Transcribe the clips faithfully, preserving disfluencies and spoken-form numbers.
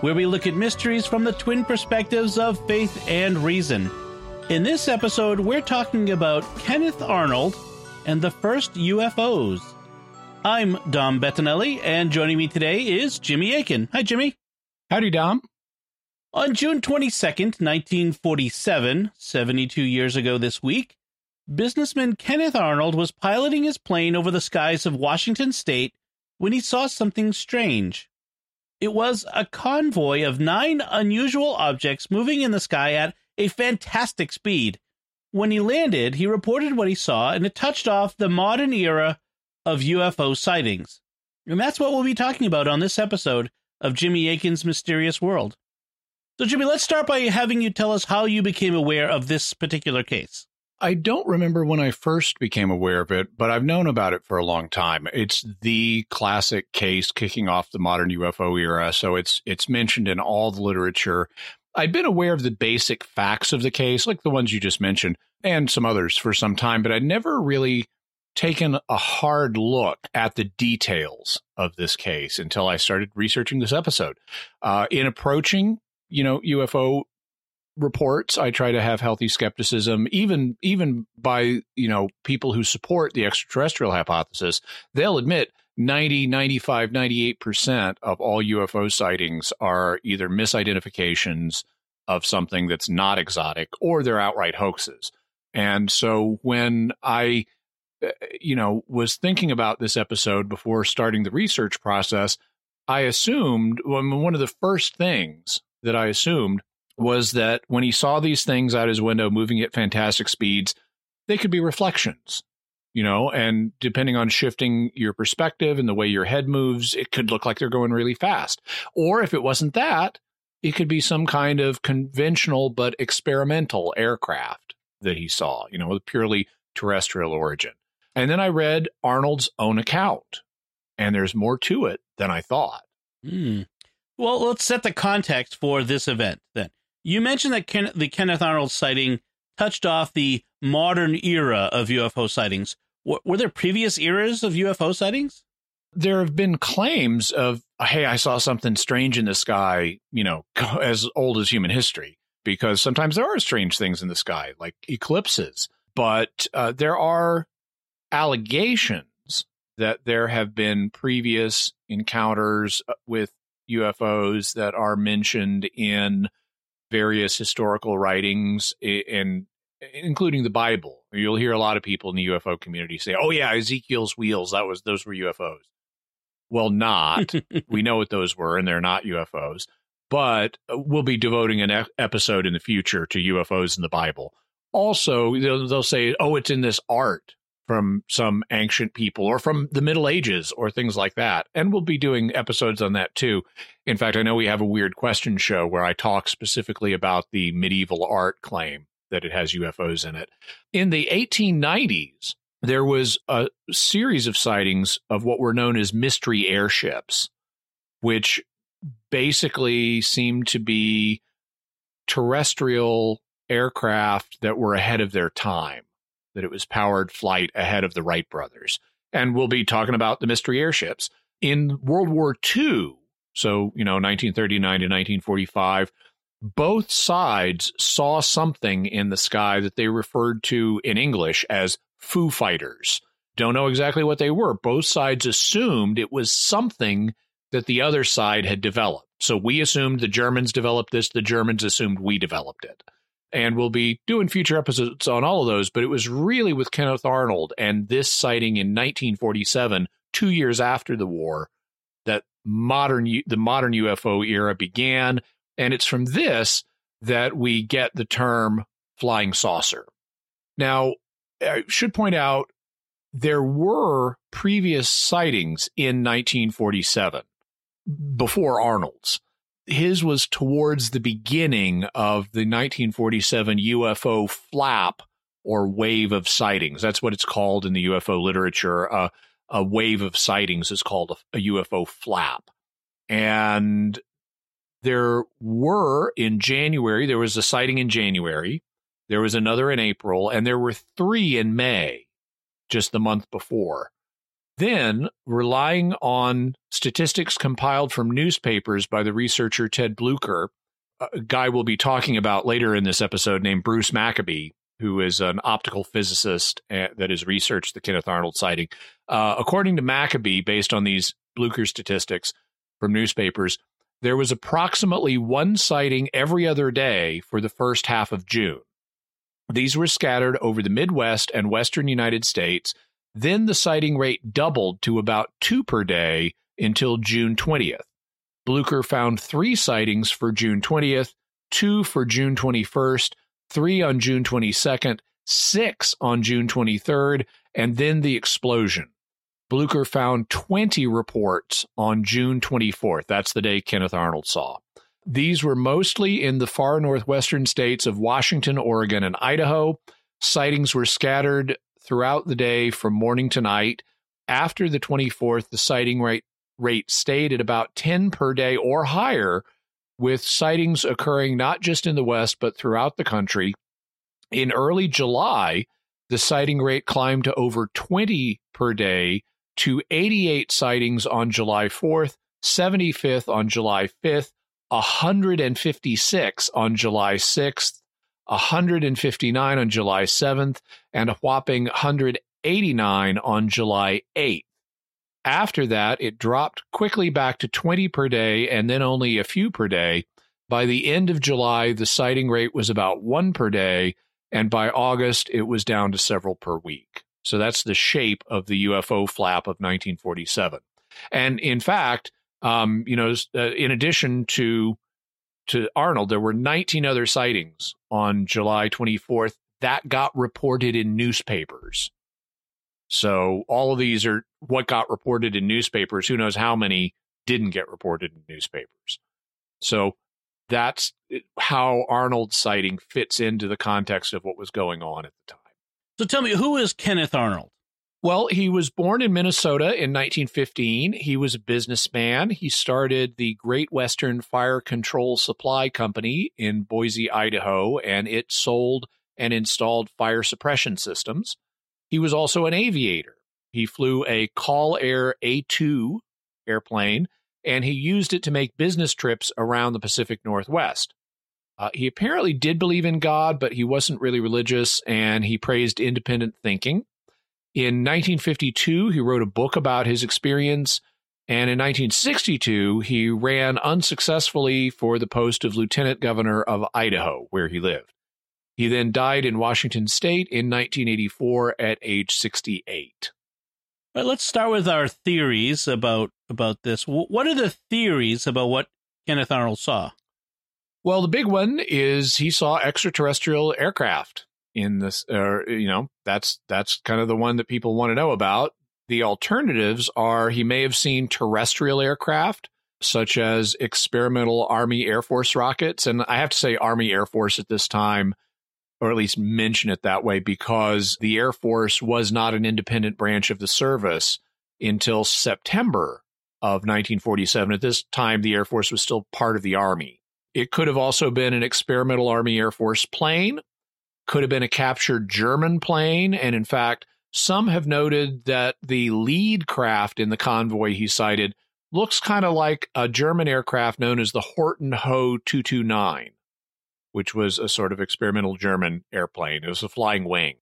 where we look at mysteries from the twin perspectives of faith and reason. In this episode, we're talking about Kenneth Arnold and the first U F Os. I'm Dom Bettinelli, and joining me today is Jimmy Akin. Hi, Jimmy. Howdy, Dom. On June twenty-second, nineteen forty-seven, seventy-two years ago this week, businessman Kenneth Arnold was piloting his plane over the skies of Washington State when he saw something strange. It was a convoy of nine unusual objects moving in the sky at a fantastic speed. When he landed, he reported what he saw, and it touched off the modern era of U F O sightings. And that's what we'll be talking about on this episode of Jimmy Akin's Mysterious World. So, Jimmy, let's start by having you tell us how you became aware of this particular case. I don't remember when I first became aware of it, but I've known about it for a long time. It's the classic case kicking off the modern U F O era, so it's it's mentioned in all the literature. I'd been aware of the basic facts of the case, like the ones you just mentioned, and some others for some time, but I'd never really taken a hard look at the details of this case until I started researching this episode. Uh, in approaching, you know, U F O reports, I try to have healthy skepticism, even even by, you know, people who support the extraterrestrial hypothesis. They'll admit ninety, ninety-five, ninety-eight percent of all U F O sightings are either misidentifications of something that's not exotic, or they're outright hoaxes. And so when I, you know, was thinking about this episode before starting the research process, I assumed, one of the first things that I assumed was that when he saw these things out his window moving at fantastic speeds, they could be reflections, you know, and depending on shifting your perspective and the way your head moves, it could look like they're going really fast. Or if it wasn't that, it could be some kind of conventional but experimental aircraft that he saw, you know, with purely terrestrial origin. And then I read Arnold's own account, and there's more to it than I thought. Mm. Well, let's set the context for this event then. You mentioned that Ken- the Kenneth Arnold sighting touched off the modern era of U F O sightings. W- were there previous eras of U F O sightings? There have been claims of, hey, I saw something strange in the sky, you know, as old as human history, because sometimes there are strange things in the sky, like eclipses. But uh, there are allegations that there have been previous encounters with U F Os that are mentioned in various historical writings, in, in, including the Bible. You'll hear a lot of people in the U F O community say, oh, yeah, Ezekiel's wheels, that was those were U F Os. Well, not. We know what those were, and they're not U F Os. But we'll be devoting an e- episode in the future to U F Os in the Bible. Also, they'll, they'll say, oh, it's in this art from some ancient people or from the Middle Ages or things like that. And we'll be doing episodes on that, too. In fact, I know we have a weird question show where I talk specifically about the medieval art claim that it has U F Os in it. In the eighteen nineties, there was a series of sightings of what were known as mystery airships, which basically seemed to be terrestrial aircraft that were ahead of their time, that it was powered flight ahead of the Wright brothers. And we'll be talking about the mystery airships. In World War Two, so, you know, nineteen thirty-nine to nineteen forty-five, both sides saw something in the sky that they referred to in English as Foo Fighters. Don't know exactly what they were. Both sides assumed it was something that the other side had developed. So we assumed the Germans developed this. The Germans assumed we developed it. And we'll be doing future episodes on all of those. But it was really with Kenneth Arnold and this sighting in nineteen forty-seven, two years after the war, that modern the modern U F O era began. And it's from this that we get the term flying saucer. Now, I should point out there were previous sightings in nineteen forty-seven before Arnold's. His was towards the beginning of the nineteen forty-seven U F O flap or wave of sightings. That's what it's called in the U F O literature. Uh, a wave of sightings is called a, a U F O flap. And there were in January, there was a sighting in January, there was another in April, and there were three in May, just the month before. Then, relying on statistics compiled from newspapers by the researcher Ted Bloecher, a guy we'll be talking about later in this episode named Bruce Maccabee, who is an optical physicist that has researched the Kenneth Arnold sighting. Uh, according to Maccabee, based on these Bloecher statistics from newspapers, there was approximately one sighting every other day for the first half of June. These were scattered over the Midwest and Western United States. Then the sighting rate doubled to about two per day until June twentieth. Bloecher found three sightings for June twentieth, two for June twenty-first, three on June twenty-second, six on June twenty-third, and then the explosion. Bloecher found twenty reports on June twenty-fourth. That's the day Kenneth Arnold saw. These were mostly in the far northwestern states of Washington, Oregon, and Idaho. Sightings were scattered throughout the day from morning to night. After the twenty-fourth, the sighting rate, rate stayed at about ten per day or higher, with sightings occurring not just in the West, but throughout the country. In early July, the sighting rate climbed to over twenty per day to eighty-eight sightings on July fourth, seventy-five on July fifth, one hundred fifty-six on July sixth, one hundred fifty-nine on July seventh, and a whopping one hundred eighty-nine on July eighth. After that, it dropped quickly back to twenty per day and then only a few per day. By the end of July, the sighting rate was about one per day, and by August, it was down to several per week. So that's the shape of the U F O flap of nineteen forty-seven. And in fact, um, you know, in addition to To Arnold, there were nineteen other sightings on July twenty-fourth that got reported in newspapers. So all of these are what got reported in newspapers. Who knows how many didn't get reported in newspapers. So that's how Arnold's sighting fits into the context of what was going on at the time. So tell me, who is Kenneth Arnold? Well, he was born in Minnesota in nineteen fifteen. He was a businessman. He started the Great Western Fire Control Supply Company in Boise, Idaho, and it sold and installed fire suppression systems. He was also an aviator. He flew a Call Air A two airplane, and he used it to make business trips around the Pacific Northwest. Uh, he apparently did believe in God, but he wasn't really religious, and he praised independent thinking. In nineteen fifty-two, he wrote a book about his experience, and in nineteen sixty-two, he ran unsuccessfully for the post of lieutenant governor of Idaho, where he lived. He then died in Washington State in nineteen eighty-four at age sixty-eight. Well, let's start with our theories about, about this. What are the theories about what Kenneth Arnold saw? Well, the big one is he saw extraterrestrial aircraft. In this, uh, you know, that's that's kind of the one that people want to know about. The alternatives are he may have seen terrestrial aircraft, such as experimental Army Air Force rockets. And I have to say Army Air Force at this time, or at least mention it that way, because the Air Force was not an independent branch of the service until September of nineteen forty-seven. At this time, the Air Force was still part of the Army. It could have also been an experimental Army Air Force plane. Could have been a captured German plane, and in fact, some have noted that the lead craft in the convoy he cited looks kind of like a German aircraft known as the Horten Ho two twenty-nine, which was a sort of experimental German airplane. It was a flying wing.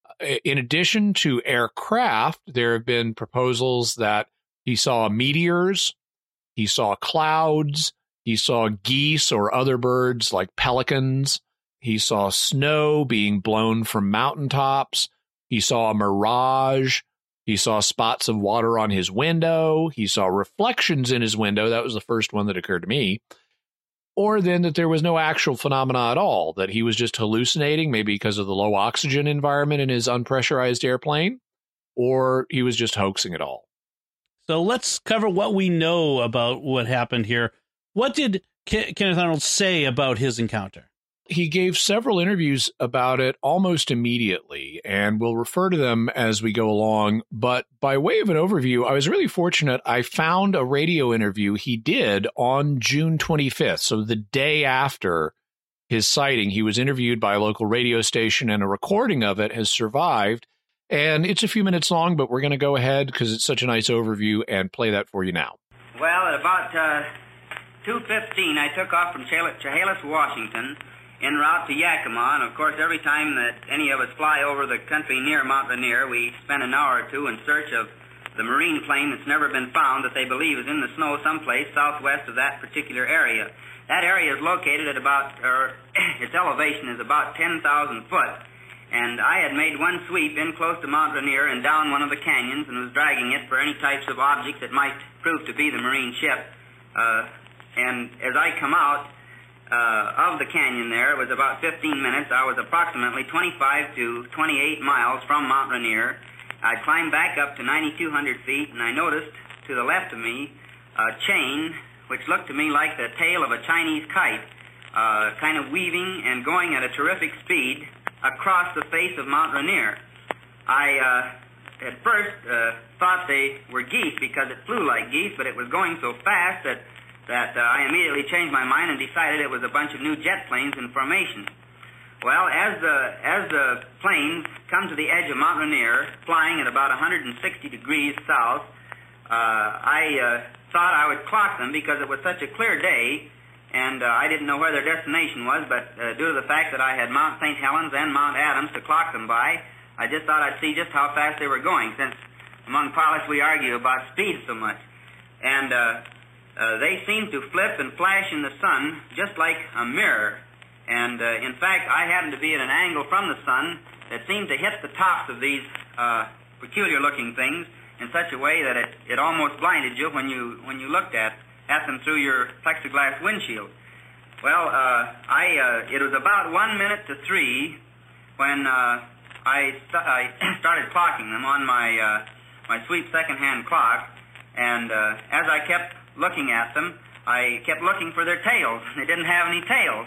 In addition to aircraft, there have been proposals that he saw meteors, he saw clouds, he saw geese or other birds like pelicans. He saw snow being blown from mountaintops. He saw a mirage. He saw spots of water on his window. He saw reflections in his window. That was the first one that occurred to me. Or then that there was no actual phenomena at all, that he was just hallucinating, maybe because of the low oxygen environment in his unpressurized airplane, or he was just hoaxing it all. So let's cover what we know about what happened here. What did Ken- Kenneth Arnold say about his encounter? He gave several interviews about it almost immediately, and we'll refer to them as we go along. But by way of an overview, I was really fortunate. I found a radio interview he did on June twenty-fifth, so the day after his sighting. He was interviewed by a local radio station, and a recording of it has survived. And it's a few minutes long, but we're going to go ahead because it's such a nice overview and play that for you now. Well, at about uh, two fifteen, I took off from Chehalis, Washington, en route to Yakima, and of course every time that any of us fly over the country near Mount Rainier, we spend an hour or two in search of the marine plane that's never been found that they believe is in the snow someplace southwest of that particular area. That area is located at about, or its elevation is about ten thousand foot, and I had made one sweep in close to Mount Rainier and down one of the canyons and was dragging it for any types of objects that might prove to be the marine ship. Uh, and as I come out, Uh, of the canyon there, it was about fifteen minutes. I was approximately twenty-five to twenty-eight miles from Mount Rainier. I climbed back up to ninety-two hundred feet, and I noticed to the left of me a chain which looked to me like the tail of a Chinese kite, uh, kind of weaving and going at a terrific speed across the face of Mount Rainier. I, uh, at first, uh, thought they were geese because it flew like geese, but it was going so fast that that uh, I immediately changed my mind and decided it was a bunch of new jet planes in formation. Well, as the as the planes come to the edge of Mount Rainier, flying at about one hundred sixty degrees south, uh, I uh, thought I would clock them because it was such a clear day, and uh, I didn't know where their destination was, but uh, due to the fact that I had Mount Saint Helens and Mount Adams to clock them by, I just thought I'd see just how fast they were going, since among pilots we argue about speed so much. And Uh, Uh, they seemed to flip and flash in the sun just like a mirror. And, uh, in fact, I happened to be at an angle from the sun that seemed to hit the tops of these uh, peculiar-looking things in such a way that it, it almost blinded you when you when you looked at, at them through your plexiglass windshield. Well, uh, I uh, it was about one minute to three when uh, I, st- I started clocking them on my, uh, my sweep second-hand clock. And uh, as I kept looking at them, I kept looking for their tails. They didn't have any tails.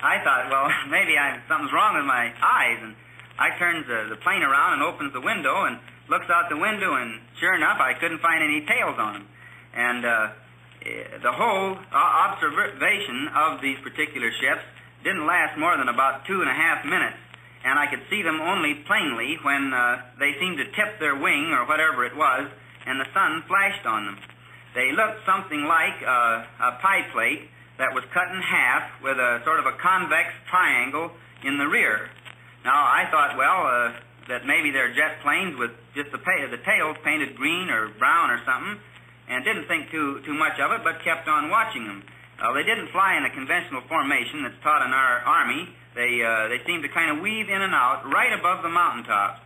I thought, well, maybe I, something's wrong with my eyes. And I turned the, the plane around and opens the window and looks out the window, and sure enough, I couldn't find any tails on them. And uh, the whole uh, observation of these particular ships didn't last more than about two and a half minutes. And I could see them only plainly when uh, they seemed to tip their wing or whatever it was, and the sun flashed on them. They looked something like uh, a pie plate that was cut in half with a sort of a convex triangle in the rear. Now, I thought, well, uh, that maybe they're jet planes with just the, pa- the tails painted green or brown or something, and didn't think too too much of it, but kept on watching them. Uh, they didn't fly in a conventional formation that's taught in our Army. They, uh, they seemed to kind of weave in and out right above the mountaintops.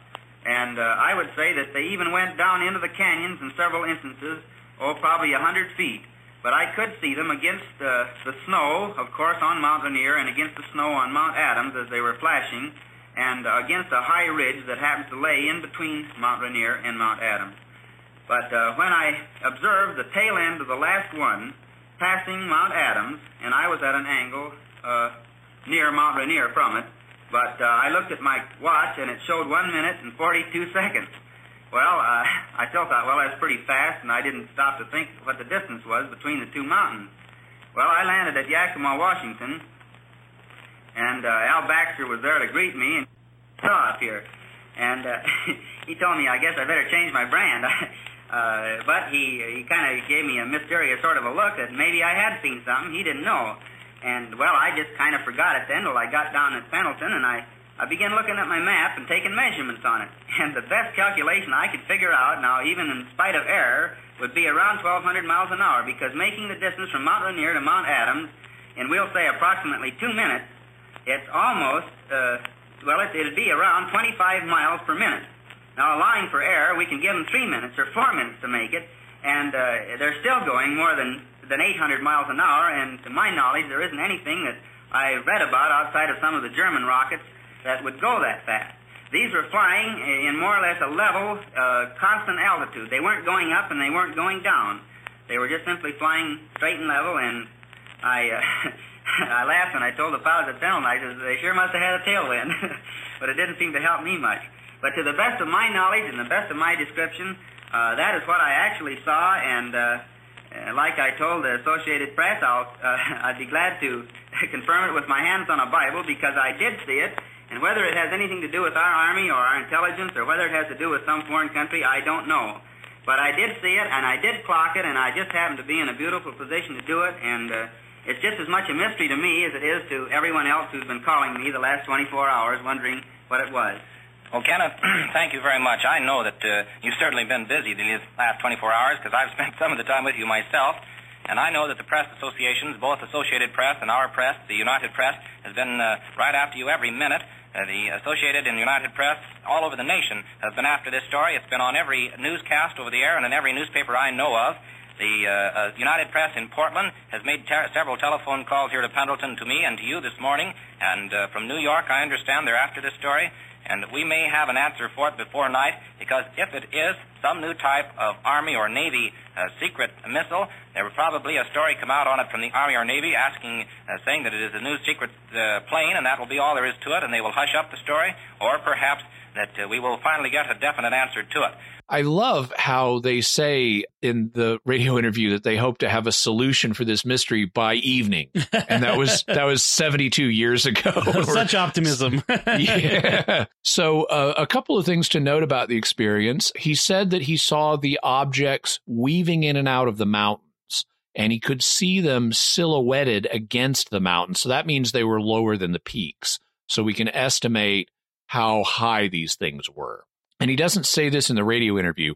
And uh, I would say that they even went down into the canyons in several instances, oh, probably one hundred feet. But I could see them against uh, the snow, of course, on Mount Rainier and against the snow on Mount Adams as they were flashing, and uh, against a high ridge that happened to lay in between Mount Rainier and Mount Adams. But uh, when I observed the tail end of the last one passing Mount Adams, and I was at an angle uh, near Mount Rainier from it, but uh, I looked at my watch and it showed one minute and forty-two seconds. Well, uh, I still thought, well, that's pretty fast, and I didn't stop to think what the distance was between the two mountains. Well, I landed at Yakima, Washington, and uh, Al Baxter was there to greet me, and saw up here. And uh, he told me, I guess I better change my brand. uh, but he, he kind of gave me a mysterious sort of a look that maybe I had seen something. He didn't know. And, well, I just kind of forgot it then until I got down at Pendleton, and I... I began looking at my map and taking measurements on it. And the best calculation I could figure out, now even in spite of error, would be around twelve hundred miles an hour, because making the distance from Mount Rainier to Mount Adams, and we'll say approximately two minutes, it's almost, uh, well, it, it'd be around twenty-five miles per minute. Now, allowing for error, we can give them three minutes or four minutes to make it, and uh, they're still going more than, than eight hundred miles an hour, and to my knowledge, there isn't anything that I read about outside of some of the German rockets that would go that fast. These were flying in more or less a level, uh, constant altitude. They weren't going up and they weren't going down. They were just simply flying straight and level, and I uh, I laughed when I told the pilots at Denham, I said, they sure must have had a tailwind, but it didn't seem to help me much. But to the best of my knowledge and the best of my description, uh, that is what I actually saw, and uh, like I told the Associated Press, I'll, uh, I'd be glad to confirm it with my hands on a Bible, because I did see it, and whether it has anything to do with our Army or our intelligence or whether it has to do with some foreign country, I don't know. But I did see it, and I did clock it, and I just happened to be in a beautiful position to do it, and uh, it's just as much a mystery to me as it is to everyone else who's been calling me the last twenty-four hours wondering what it was. Well, Kenneth, thank you very much. I know that uh, you've certainly been busy these last twenty-four hours, because I've spent some of the time with you myself, and I know that the press associations, both Associated Press and our press, the United Press, has been uh, right after you every minute. Uh, the Associated and United Press all over the nation has been after this story. It's been on every newscast over the air and in every newspaper I know of. The uh, uh, United Press in Portland has made ter- several telephone calls here to Pendleton, to me and to you this morning. And uh, from New York, I understand they're after this story. And we may have an answer for it before night, because if it is some new type of Army or Navy uh, secret missile, there will probably a story come out on it from the Army or Navy asking, uh, saying that it is a new secret uh, plane, and that will be all there is to it, and they will hush up the story, or perhaps that uh, we will finally get a definite answer to it. I love how they say in the radio interview that they hope to have a solution for this mystery by evening. And that was that was seventy-two years ago. Such optimism. Yeah. So uh, a couple of things to note about the experience. He said that he saw the objects weaving in and out of the mountains, and he could see them silhouetted against the mountains. So that means they were lower than the peaks. So we can estimate how high these things were. And he doesn't say this in the radio interview,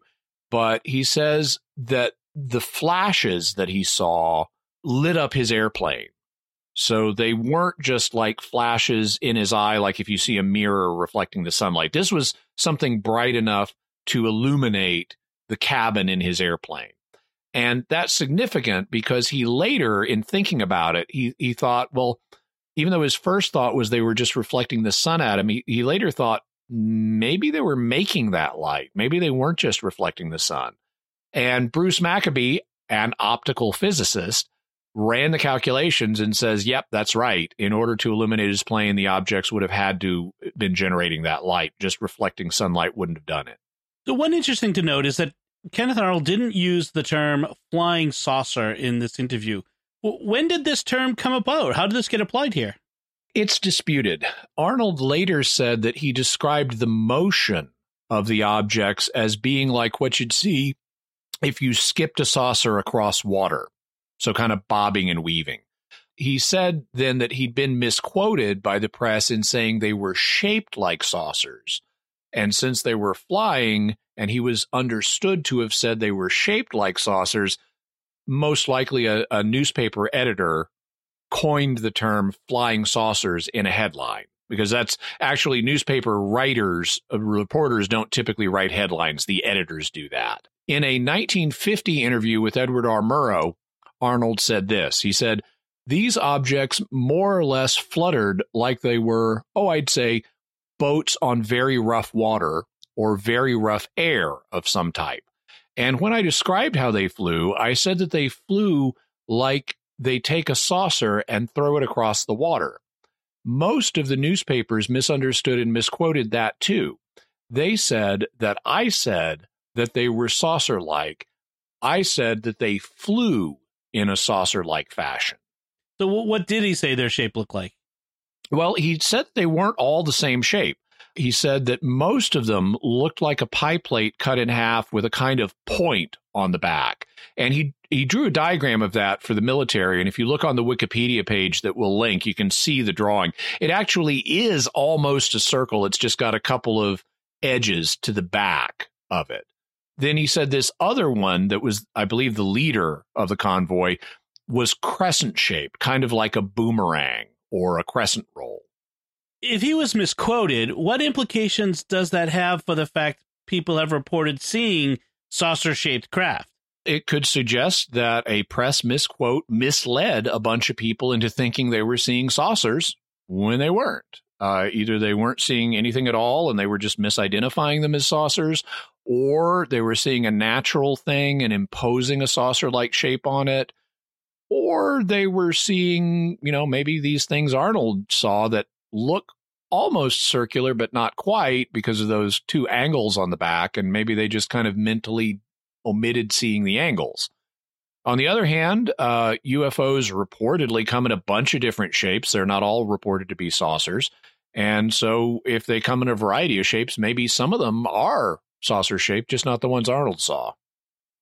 but he says that the flashes that he saw lit up his airplane. So they weren't just like flashes in his eye, like if you see a mirror reflecting the sunlight. This was something bright enough to illuminate the cabin in his airplane. And that's significant because he later, in thinking about it, he, he thought, well, even though his first thought was they were just reflecting the sun at him, he, he later thought, maybe they were making that light. Maybe they weren't just reflecting the sun. And Bruce Maccabee, an optical physicist, ran the calculations and says, yep, that's right. In order to illuminate his plane, the objects would have had to been generating that light. Just reflecting sunlight wouldn't have done it. The one interesting to note is that Kenneth Arnold didn't use the term flying saucer in this interview. When did this term come about? How did this get applied here? It's disputed. Arnold later said that he described the motion of the objects as being like what you'd see if you skipped a saucer across water, so kind of bobbing and weaving. He said then that he'd been misquoted by the press in saying they were shaped like saucers. And since they were flying, and he was understood to have said they were shaped like saucers, most likely a, a newspaper editor coined the term flying saucers in a headline, because that's actually newspaper writers, uh, reporters don't typically write headlines. The editors do that. In a nineteen fifty interview with Edward R. Murrow, Arnold said this. He said, these objects more or less fluttered like they were, oh, I'd say, boats on very rough water or very rough air of some type. And when I described how they flew, I said that they flew like they take a saucer and throw it across the water. Most of the newspapers misunderstood and misquoted that, too. They said that I said that they were saucer-like. I said that they flew in a saucer-like fashion. So what did he say their shape looked like? Well, he said they weren't all the same shape. He said that most of them looked like a pie plate cut in half with a kind of point on the back. And he he drew a diagram of that for the military. And if you look on the Wikipedia page that we'll link, you can see the drawing. It actually is almost a circle. It's just got a couple of edges to the back of it. Then he said this other one that was, I believe, the leader of the convoy was crescent shaped, kind of like a boomerang or a crescent roll. If he was misquoted, what implications does that have for the fact people have reported seeing saucer-shaped craft? It could suggest that a press misquote misled a bunch of people into thinking they were seeing saucers when they weren't. Uh, either they weren't seeing anything at all and they were just misidentifying them as saucers, or they were seeing a natural thing and imposing a saucer-like shape on it. or they were seeing, you know, maybe these things Arnold saw that look almost circular, but not quite because of those two angles on the back. And maybe they just kind of mentally omitted seeing the angles. On the other hand, uh, U F Os reportedly come in a bunch of different shapes. They're not all reported to be saucers. And so if they come in a variety of shapes, maybe some of them are saucer shaped, just not the ones Arnold saw.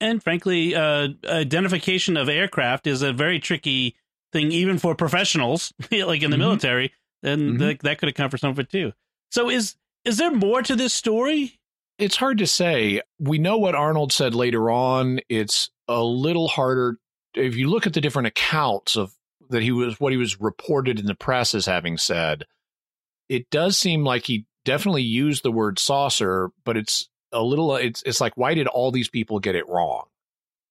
And frankly, uh, identification of aircraft is a very tricky thing, even for professionals, like in the mm-hmm. military. And mm-hmm. th- that could account for some of it, too. So is is there more to this story? It's hard to say. We know what Arnold said later on. It's a little harder. If you look at the different accounts of that, he was what he was reported in the press as having said, it does seem like he definitely used the word saucer, but it's a little it's it's like, why did all these people get it wrong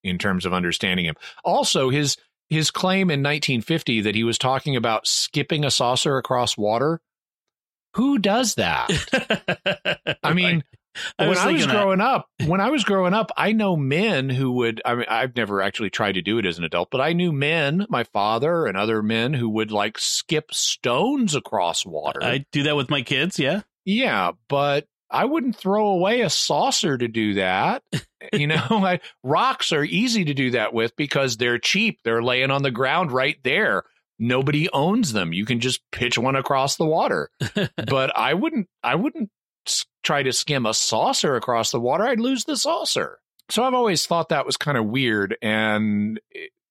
in terms of understanding him? Also, his His claim in nineteen fifty that he was talking about skipping a saucer across water. Who does that? I mean, I, I when I was growing that. up, when I was growing up, I know men who would, I mean, I've never actually tried to do it as an adult, but I knew men, my father and other men who would like skip stones across water. I do that with my kids. Yeah. Yeah. But I wouldn't throw away a saucer to do that. You know, I, rocks are easy to do that with because they're cheap. They're laying on the ground right there. Nobody owns them. You can just pitch one across the water. But I wouldn't I wouldn't try to skim a saucer across the water. I'd lose the saucer. So I've always thought that was kind of weird. And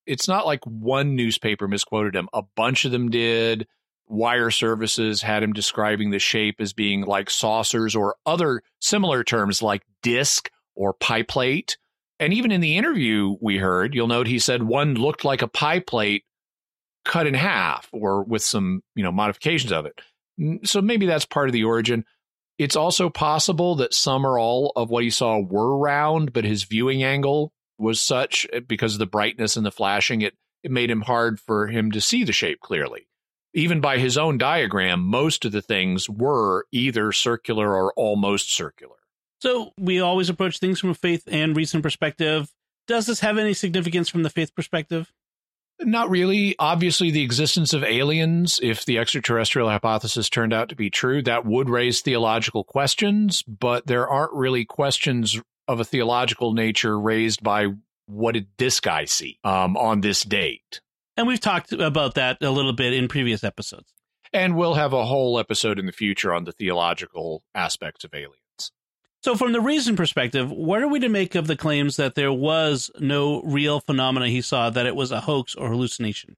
it's not like one newspaper misquoted him. A bunch of them did. Wire Services had him describing the shape as being like saucers or other similar terms like disc or pie plate. And even in the interview we heard, you'll note he said one looked like a pie plate cut in half or with some, you know, modifications of it. So maybe that's part of the origin. It's also possible that some or all of what he saw were round, but his viewing angle was such because of the brightness and the flashing, it, it made him hard for him to see the shape clearly. Even by his own diagram, most of the things were either circular or almost circular. So we always approach things from a faith and reason perspective. Does this have any significance from the faith perspective? Not really. Obviously, the existence of aliens, if the extraterrestrial hypothesis turned out to be true, that would raise theological questions. But there aren't really questions of a theological nature raised by what did this guy see um, on this date? And we've talked about that a little bit in previous episodes. And we'll have a whole episode in the future on the theological aspects of aliens. So from the reason perspective, what are we to make of the claims that there was no real phenomena he saw, that it was a hoax or hallucination?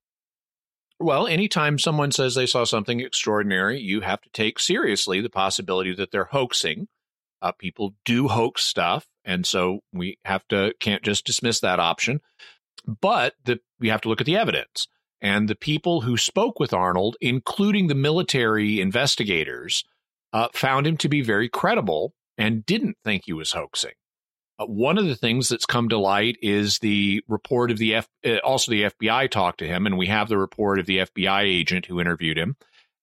Well, anytime someone says they saw something extraordinary, you have to take seriously the possibility that they're hoaxing. Uh, people do hoax stuff. And so we have to can't just dismiss that option. But the, we have to look at the evidence, and the people who spoke with Arnold, including the military investigators, uh, found him to be very credible and didn't think he was hoaxing. Uh, one of the things that's come to light is the report of the F, uh, also the F B I talked to him, and we have the report of the F B I agent who interviewed him.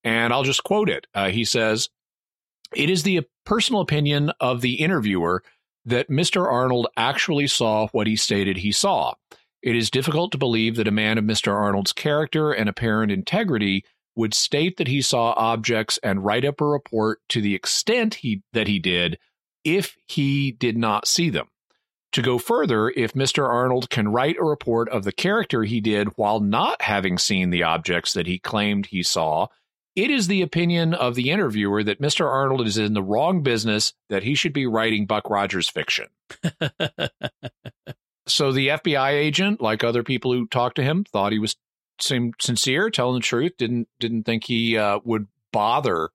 And I'll just quote it. Uh, he says, "It is the personal opinion of the interviewer that Mister Arnold actually saw what he stated he saw. It is difficult to believe that a man of Mister Arnold's character and apparent integrity would state that he saw objects and write up a report to the extent he that he did if he did not see them. To go further, if Mister Arnold can write a report of the character he did while not having seen the objects that he claimed he saw, it is the opinion of the interviewer that Mister Arnold is in the wrong business, that he should be writing Buck Rogers fiction." So the F B I agent, like other people who talked to him, thought he was seemed sincere, telling the truth, didn't didn't think he uh, would bother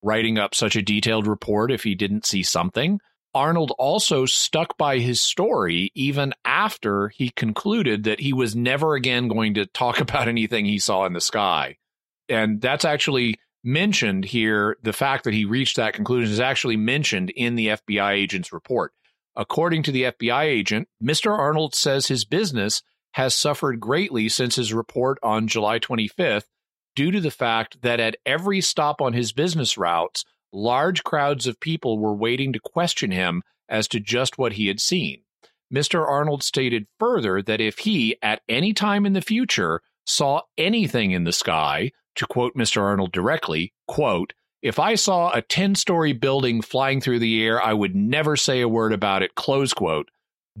writing up such a detailed report if he didn't see something. Arnold also stuck by his story even after he concluded that he was never again going to talk about anything he saw in the sky. And that's actually mentioned here. The fact that he reached that conclusion is actually mentioned in the F B I agent's report. According to the F B I agent, Mister Arnold says his business has suffered greatly since his report on July twenty-fifth due to the fact that at every stop on his business routes, large crowds of people were waiting to question him as to just what he had seen. Mister Arnold stated further that if he, at any time in the future, saw anything in the sky, to quote Mister Arnold directly, quote, "If I saw a ten-story building flying through the air, I would never say a word about it," close quote,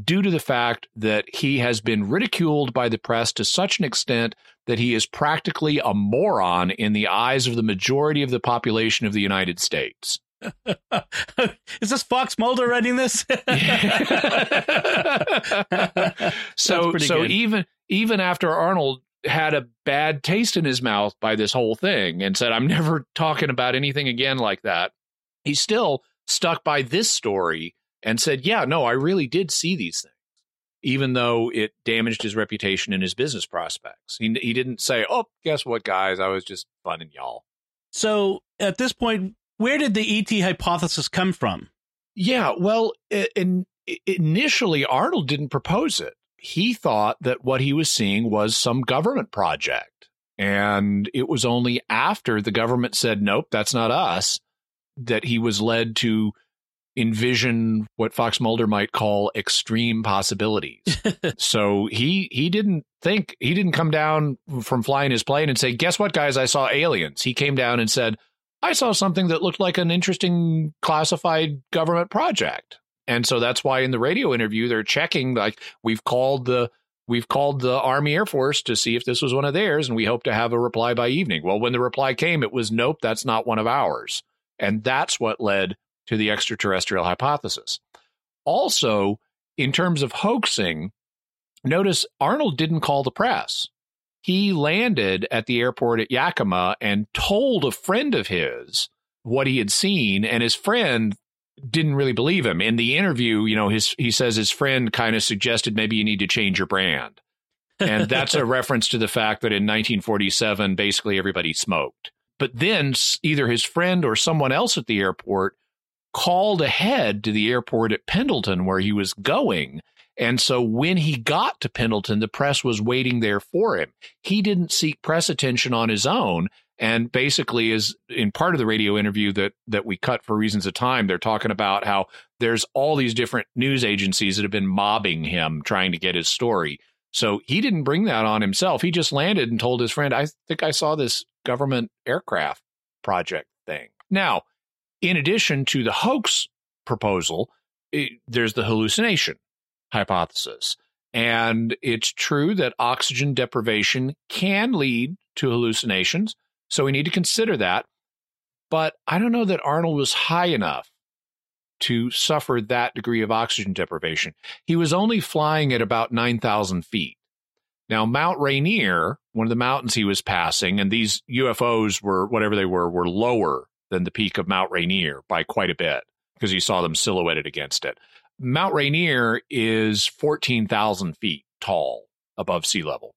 due to the fact that he has been ridiculed by the press to such an extent that he is practically a moron in the eyes of the majority of the population of the United States. Is this Fox Mulder writing this? so so good. even even after Arnold had a bad taste in his mouth by this whole thing and said, "I'm never talking about anything again like that," he still stuck by this story and said, "Yeah, no, I really did see these things," even though it damaged his reputation and his business prospects. He, he didn't say, "Oh, guess what, guys? I was just funning y'all." So at this point, where did the E T hypothesis come from? Yeah, well, in, initially, Arnold didn't propose it. He thought that what he was seeing was some government project. And it was only after the government said, "Nope, that's not us," that he was led to envision what Fox Mulder might call extreme possibilities. So he he didn't think, he didn't come down from flying his plane and say, "Guess what, guys, I saw aliens." He came down and said, "I saw something that looked like an interesting classified government project." And so that's why in the radio interview, they're checking, like, we've called the we've called the Army Air Force to see if this was one of theirs, and we hope to have a reply by evening. Well, when the reply came, it was, "Nope, that's not one of ours." And that's what led to the extraterrestrial hypothesis. Also, in terms of hoaxing, notice Arnold didn't call the press. He landed at the airport at Yakima and told a friend of his what he had seen, and his friend didn't really believe him. In the interview, you know, his he says his friend kind of suggested, "Maybe you need to change your brand." And that's a reference to the fact that in nineteen forty-seven, basically everybody smoked. But then either his friend or someone else at the airport called ahead to the airport at Pendleton where he was going. And so when he got to Pendleton, the press was waiting there for him. He didn't seek press attention on his own. And basically, is in part of the radio interview that that we cut for reasons of time, they're talking about how there's all these different news agencies that have been mobbing him trying to get his story. So he didn't bring that on himself. He just landed and told his friend, "I think I saw this government aircraft project thing." Now, in addition to the hoax proposal, it, there's the hallucination hypothesis. And it's true that oxygen deprivation can lead to hallucinations. So we need to consider that. But I don't know that Arnold was high enough to suffer that degree of oxygen deprivation. He was only flying at about nine thousand feet. Now, Mount Rainier, one of the mountains he was passing, and these U F Os were, whatever they were, were lower than the peak of Mount Rainier by quite a bit because you saw them silhouetted against it. Mount Rainier is fourteen thousand feet tall above sea level.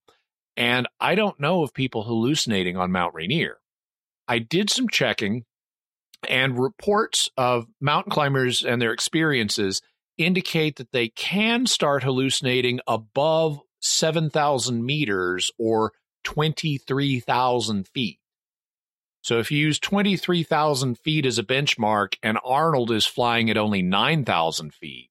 And I don't know of people hallucinating on Mount Rainier. I did some checking, and reports of mountain climbers and their experiences indicate that they can start hallucinating above seven thousand meters or twenty-three thousand feet. So if you use twenty-three thousand feet as a benchmark and Arnold is flying at only nine thousand feet,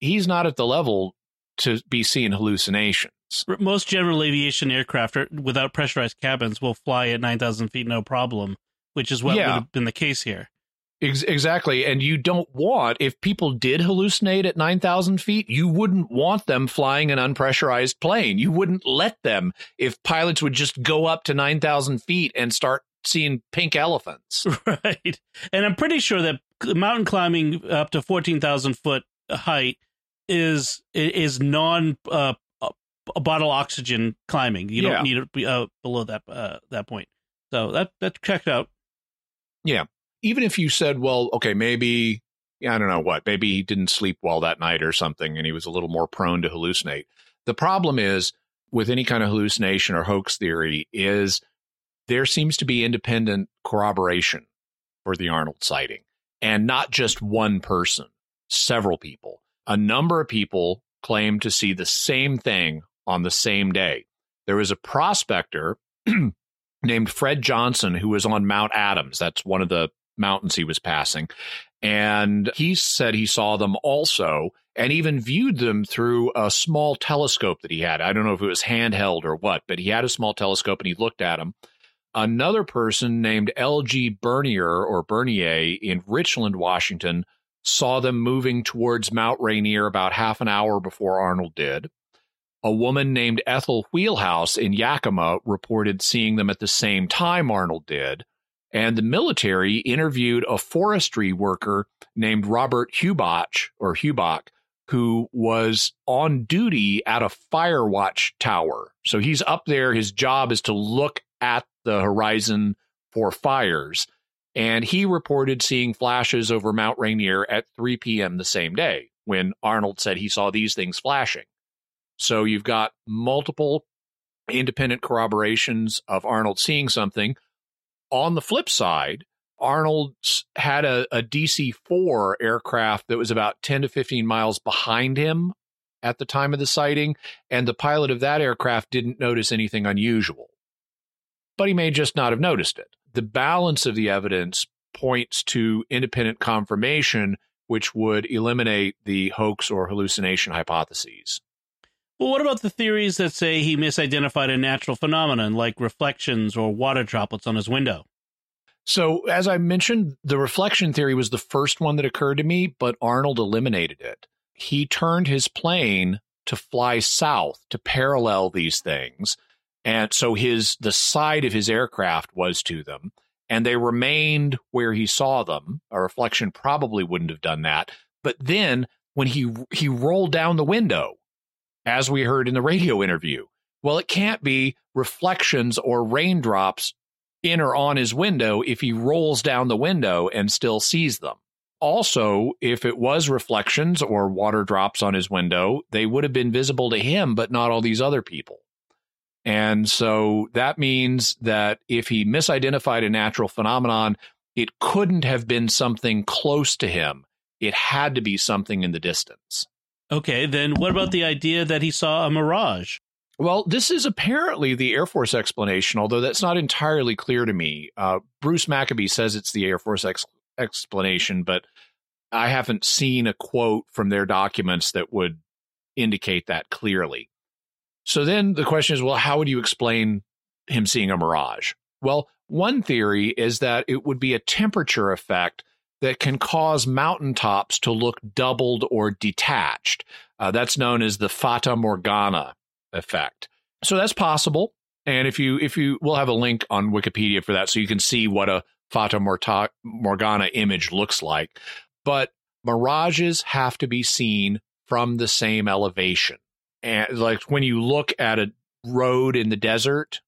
he's not at the level to be seeing hallucinations. Most general aviation aircraft are, without pressurized cabins will fly at nine thousand feet no problem, which is what yeah. would have been the case here. Ex- exactly. And you don't want, if people did hallucinate at nine thousand feet, you wouldn't want them flying an unpressurized plane. You wouldn't let them if pilots would just go up to nine thousand feet and start seeing pink elephants. Right. And I'm pretty sure that mountain climbing up to fourteen thousand foot height is is non uh, bottle oxygen climbing. You yeah. don't need it be, uh, below that uh, that point. So that that's checked out. Yeah. Even if you said, well, okay, maybe, I don't know what, maybe he didn't sleep well that night or something and he was a little more prone to hallucinate. The problem is with any kind of hallucination or hoax theory is there seems to be independent corroboration for the Arnold sighting, and not just one person, several people. A number of people claimed to see the same thing on the same day. There was a prospector named Fred Johnson who was on Mount Adams. That's one of the mountains he was passing. And he said he saw them also. and even viewed them through a small telescope that he had. I don't know if it was handheld or what, but he had a small telescope and he looked at them. Another person named L G Bernier or Bernier in Richland, Washington, saw them moving towards Mount Rainier about half an hour before Arnold did. A woman named Ethel Wheelhouse in Yakima reported seeing them at the same time Arnold did. And the military interviewed a forestry worker named Robert Hubach, or Hubach, who was on duty at a fire watch tower. So he's up there. His job is to look at the horizon for fires. And he reported seeing flashes over Mount Rainier at three p.m. the same day, when Arnold said he saw these things flashing. So you've got multiple independent corroborations of Arnold seeing something. On the flip side, Arnold had a, a D C four aircraft that was about ten to fifteen miles behind him at the time of the sighting, and the pilot of that aircraft didn't notice anything unusual. But he may just not have noticed it. The balance of the evidence points to independent confirmation, which would eliminate the hoax or hallucination hypotheses. Well, what about the theories that say he misidentified a natural phenomenon like reflections or water droplets on his window? So, as I mentioned, the reflection theory was the first one that occurred to me, but Arnold eliminated it. He turned his plane to fly south to parallel these things, and so his the side of his aircraft was to them, and they remained where he saw them. A reflection probably wouldn't have done that. But then when he he rolled down the window, as we heard in the radio interview, well, it can't be reflections or raindrops in or on his window if he rolls down the window and still sees them. Also, if it was reflections or water drops on his window, they would have been visible to him, but not all these other people. And so that means that if he misidentified a natural phenomenon, it couldn't have been something close to him. It had to be something in the distance. Okay, then what about the idea that he saw a mirage? Well, this is apparently the Air Force explanation, although that's not entirely clear to me. Uh, Bruce Maccabee says it's the Air Force ex- explanation, but I haven't seen a quote from their documents that would indicate that clearly. So then the question is, well, how would you explain him seeing a mirage? Well, one theory is that it would be a temperature effect that can cause mountaintops to look doubled or detached. Uh, that's known as the Fata Morgana effect. So that's possible. And if you, if you, we'll have a link on Wikipedia for that so you can see what a Fata Morta- Morgana image looks like. But mirages have to be seen from the same elevation. And like when you look at a road in the desert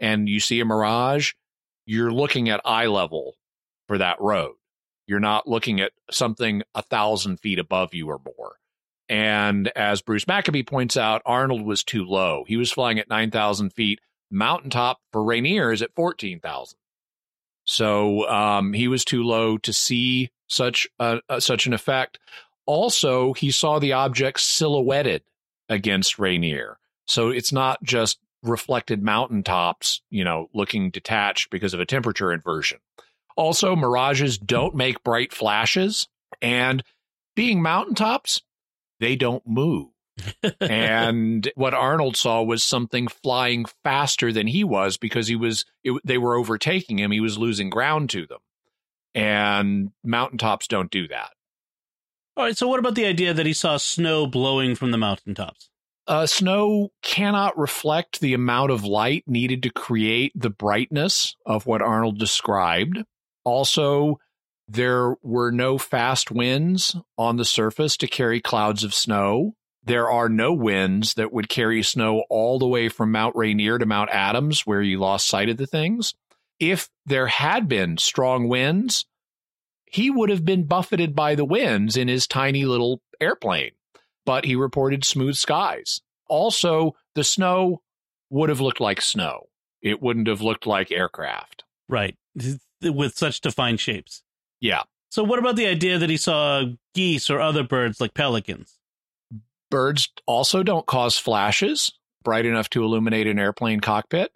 and you see a mirage, you're looking at eye level for that road. You're not looking at something a thousand feet above you or more. And as Bruce Maccabee points out, Arnold was too low. He was flying at nine thousand feet. Mountaintop for Rainier is at fourteen thousand. So um, he was too low to see such a, a, such an effect. Also, he saw the object silhouetted against Rainier. So it's not just reflected mountaintops, you know, looking detached because of a temperature inversion. Also, mirages don't make bright flashes, and being mountaintops, they don't move. And what Arnold saw was something flying faster than he was because he was it, they were overtaking him. He was losing ground to them, and mountaintops don't do that. All right, so what about the idea that he saw snow blowing from the mountaintops? Uh, snow cannot reflect the amount of light needed to create the brightness of what Arnold described. Also, there were no fast winds on the surface to carry clouds of snow. There are no winds that would carry snow all the way from Mount Rainier to Mount Adams, where you lost sight of the things. If there had been strong winds, he would have been buffeted by the winds in his tiny little airplane. But he reported smooth skies. Also, the snow would have looked like snow. It wouldn't have looked like aircraft. Right. With such defined shapes. Yeah. So what about the idea that he saw geese or other birds like pelicans? Birds also don't cause flashes bright enough to illuminate an airplane cockpit.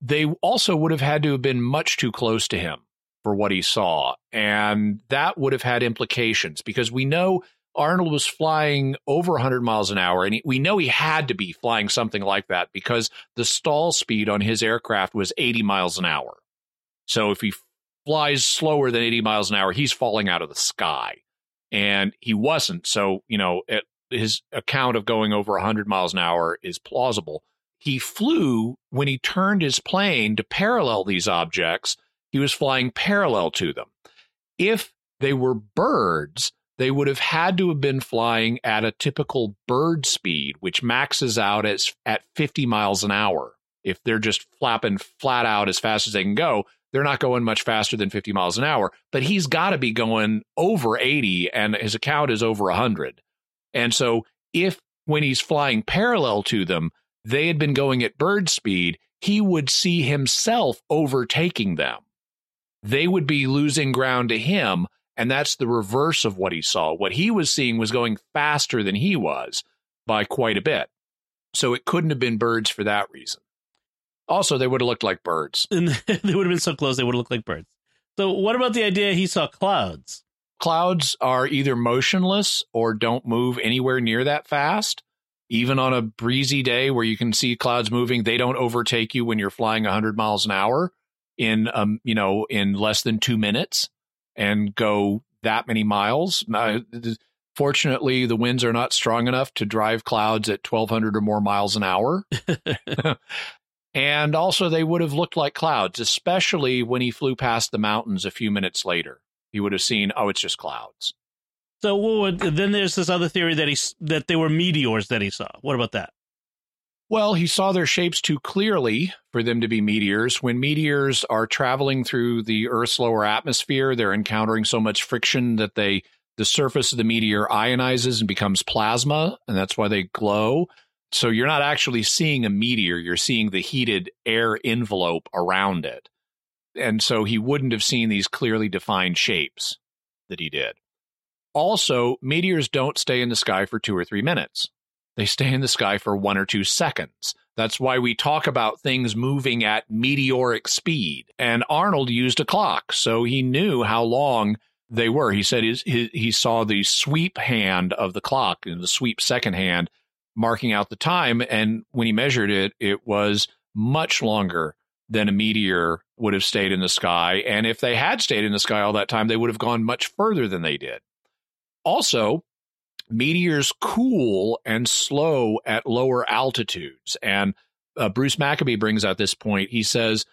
They also would have had to have been much too close to him for what he saw. And that would have had implications because we know Arnold was flying over one hundred miles an hour, and he, we know he had to be flying something like that because the stall speed on his aircraft was eighty miles an hour. So if he flies slower than eighty miles an hour, he's falling out of the sky. And he wasn't. So, you know, it, his account of going over one hundred miles an hour is plausible. He flew, when he turned his plane to parallel these objects, he was flying parallel to them. If they were birds, they would have had to have been flying at a typical bird speed, which maxes out as, at fifty miles an hour. If they're just flapping flat out as fast as they can go, they're not going much faster than fifty miles an hour. But he's got to be going over eighty, and his account is over one hundred. And so if when he's flying parallel to them, they had been going at bird speed, he would see himself overtaking them. They would be losing ground to him, and that's the reverse of what he saw. What he was seeing was going faster than he was by quite a bit. So it couldn't have been birds for that reason. Also, they would have looked like birds. And they would have been so close, they would have looked like birds. So what about the idea he saw clouds? Clouds are either motionless or don't move anywhere near that fast. Even on a breezy day where you can see clouds moving, they don't overtake you when you're flying one hundred miles an hour in, um, you know, in less than two minutes and go that many miles. Now, fortunately, the winds are not strong enough to drive clouds at twelve hundred or more miles an hour. And also they would have looked like clouds, especially when he flew past the mountains a few minutes later. He would have seen, oh, it's just clouds. So what would, then there's this other theory that he that they were meteors that he saw. What about that? Well, he saw their shapes too clearly for them to be meteors. When meteors are traveling through the Earth's lower atmosphere, they're encountering so much friction that they the surface of the meteor ionizes and becomes plasma, and that's why they glow. So you're not actually seeing a meteor. You're seeing the heated air envelope around it. And so he wouldn't have seen these clearly defined shapes that he did. Also, meteors don't stay in the sky for two or three minutes. They stay in the sky for one or two seconds. That's why we talk about things moving at meteoric speed. And Arnold used a clock, so he knew how long they were. He said his, his, he saw the sweep hand of the clock, and the sweep second hand, marking out the time. And when he measured it, it was much longer than a meteor would have stayed in the sky. And if they had stayed in the sky all that time, they would have gone much further than they did. Also, meteors cool and slow at lower altitudes. And uh, Bruce Maccabee brings out this point. He says,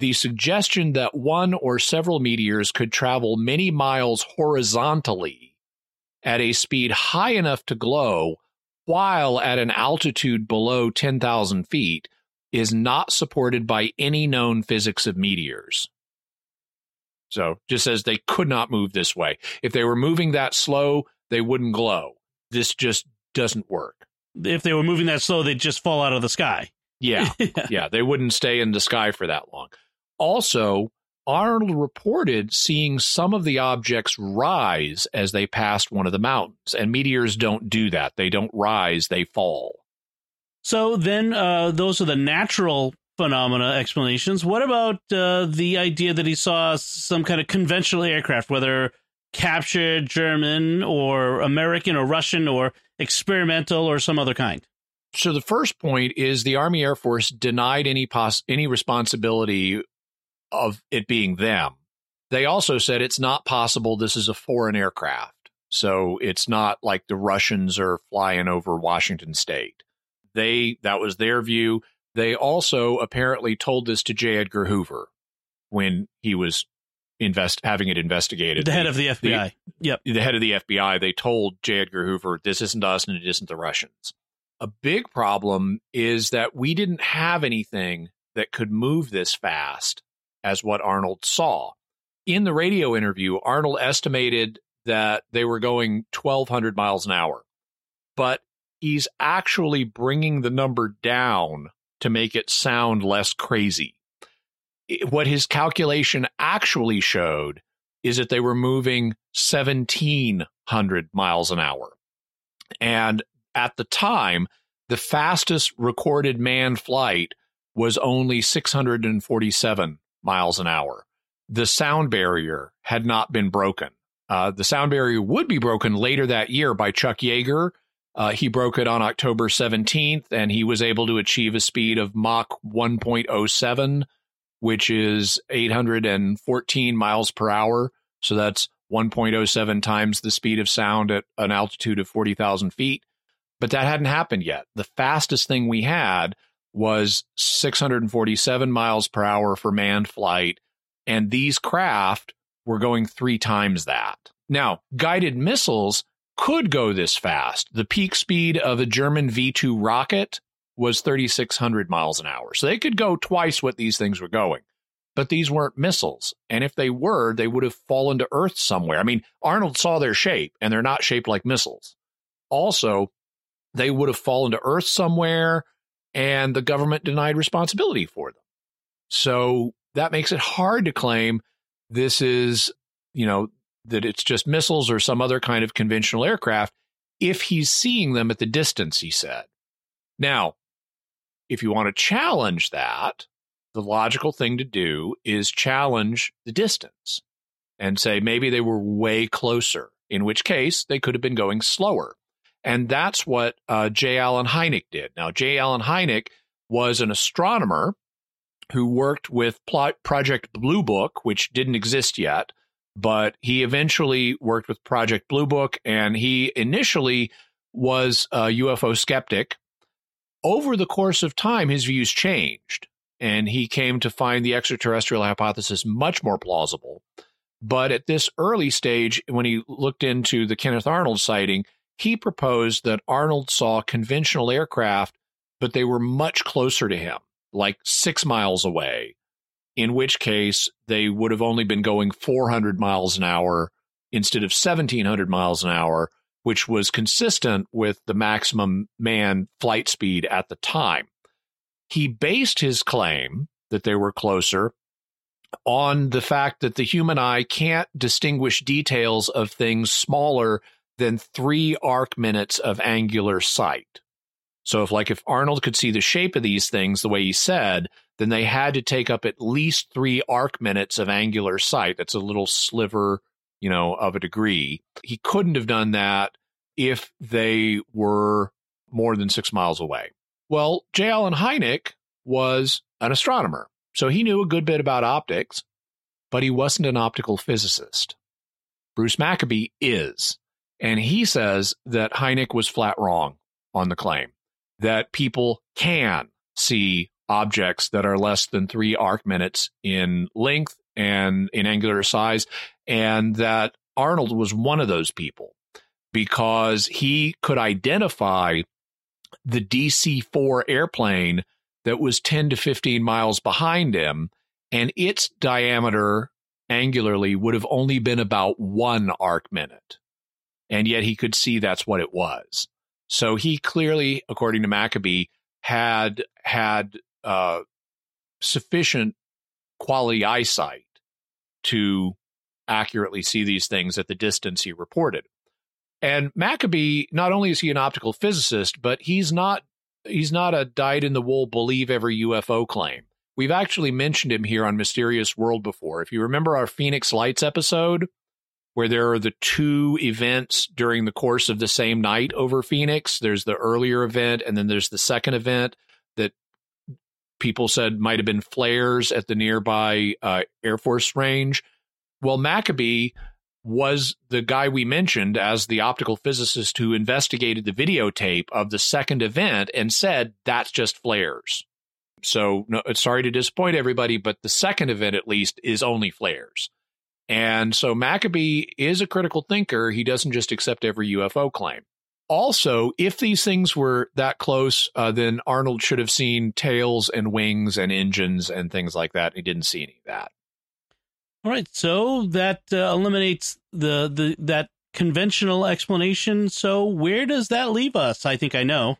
the suggestion that one or several meteors could travel many miles horizontally at a speed high enough to glow while at an altitude below ten thousand feet is not supported by any known physics of meteors. So just says they could not move this way. If they were moving that slow, they wouldn't glow. This just doesn't work. If they were moving that slow, they'd just fall out of the sky. Yeah. Yeah. They wouldn't stay in the sky for that long. Also, Arnold reported seeing some of the objects rise as they passed one of the mountains. And meteors don't do that. They don't rise. They fall. So then uh, those are the natural phenomena explanations. What about uh, the idea that he saw some kind of conventional aircraft, whether captured German or American or Russian or experimental or some other kind? So the first point is the Army Air Force denied any pos- any responsibility of it being them. They also said it's not possible. This is a foreign aircraft. So it's not like the Russians are flying over Washington State. They that was their view. They also apparently told this to J. Edgar Hoover when he was invest having it investigated. The head of the F B I. The, yep. The head of the F B I. They told J. Edgar Hoover, this isn't us and it isn't the Russians. A big problem is that we didn't have anything that could move this fast as what Arnold saw. In the radio interview, Arnold estimated that they were going twelve hundred miles an hour, but he's actually bringing the number down to make it sound less crazy. What his calculation actually showed is that they were moving seventeen hundred miles an hour. And at the time, the fastest recorded manned flight was only six hundred forty-seven miles an hour. The sound barrier had not been broken. Uh, the sound barrier would be broken later that year by Chuck Yeager. Uh, he broke it on October seventeenth, and he was able to achieve a speed of Mach one point oh seven, which is eight hundred fourteen miles per hour. So that's one point oh seven times the speed of sound at an altitude of forty thousand feet. But that hadn't happened yet. The fastest thing we had was six hundred forty-seven miles per hour for manned flight, and these craft were going three times that. Now, guided missiles could go this fast. The peak speed of a German V two rocket was thirty-six hundred miles an hour. So they could go twice what these things were going. But these weren't missiles. And if they were, they would have fallen to Earth somewhere. I mean, Arnold saw their shape, and they're not shaped like missiles. Also, they would have fallen to Earth somewhere, and the government denied responsibility for them. So that makes it hard to claim this is, you know, that it's just missiles or some other kind of conventional aircraft if he's seeing them at the distance, he said. Now, if you want to challenge that, the logical thing to do is challenge the distance and say maybe they were way closer, in which case they could have been going slower. And that's what uh, J. Allen Hynek did. Now, J. Allen Hynek was an astronomer who worked with Pl- Project Blue Book, which didn't exist yet, but he eventually worked with Project Blue Book, and he initially was a U F O skeptic. Over the course of time, his views changed, and he came to find the extraterrestrial hypothesis much more plausible. But at this early stage, when he looked into the Kenneth Arnold sighting, he proposed that Arnold saw conventional aircraft, but they were much closer to him, like six miles away, in which case they would have only been going four hundred miles an hour instead of seventeen hundred miles an hour, which was consistent with the maximum manned flight speed at the time. He based his claim that they were closer on the fact that the human eye can't distinguish details of things smaller than three arc minutes of angular sight. So if like if Arnold could see the shape of these things the way he said, then they had to take up at least three arc minutes of angular sight. That's a little sliver, you know, of a degree. He couldn't have done that if they were more than six miles away. Well, J. Allen Hynek was an astronomer, so he knew a good bit about optics, but he wasn't an optical physicist. Bruce Maccabee is, and he says that Hynek was flat wrong on the claim that people can see objects that are less than three arc minutes in length and in angular size, and that Arnold was one of those people because he could identify the D C four airplane that was ten to fifteen miles behind him, and its diameter angularly would have only been about one arc minute. And yet he could see that's what it was. So he clearly, according to Maccabee, had had uh, sufficient quality eyesight to accurately see these things at the distance he reported. And Maccabee, not only is he an optical physicist, but he's not he's not a dyed-in-the-wool, believe-every-U F O claim. We've actually mentioned him here on Mysterious World before. If you remember our Phoenix Lights episode, where there are the two events during the course of the same night over Phoenix. There's the earlier event, and then there's the second event that people said might have been flares at the nearby uh, Air Force range. Well, Maccabee was the guy we mentioned as the optical physicist who investigated the videotape of the second event and said, that's just flares. So no, sorry to disappoint everybody, but the second event, at least, is only flares. And so Maccabee is a critical thinker. He doesn't just accept every U F O claim. Also, if these things were that close, uh, then Arnold should have seen tails and wings and engines and things like that. He didn't see any of that. All right. So that uh, eliminates the, the that conventional explanation. So where does that leave us? I think I know.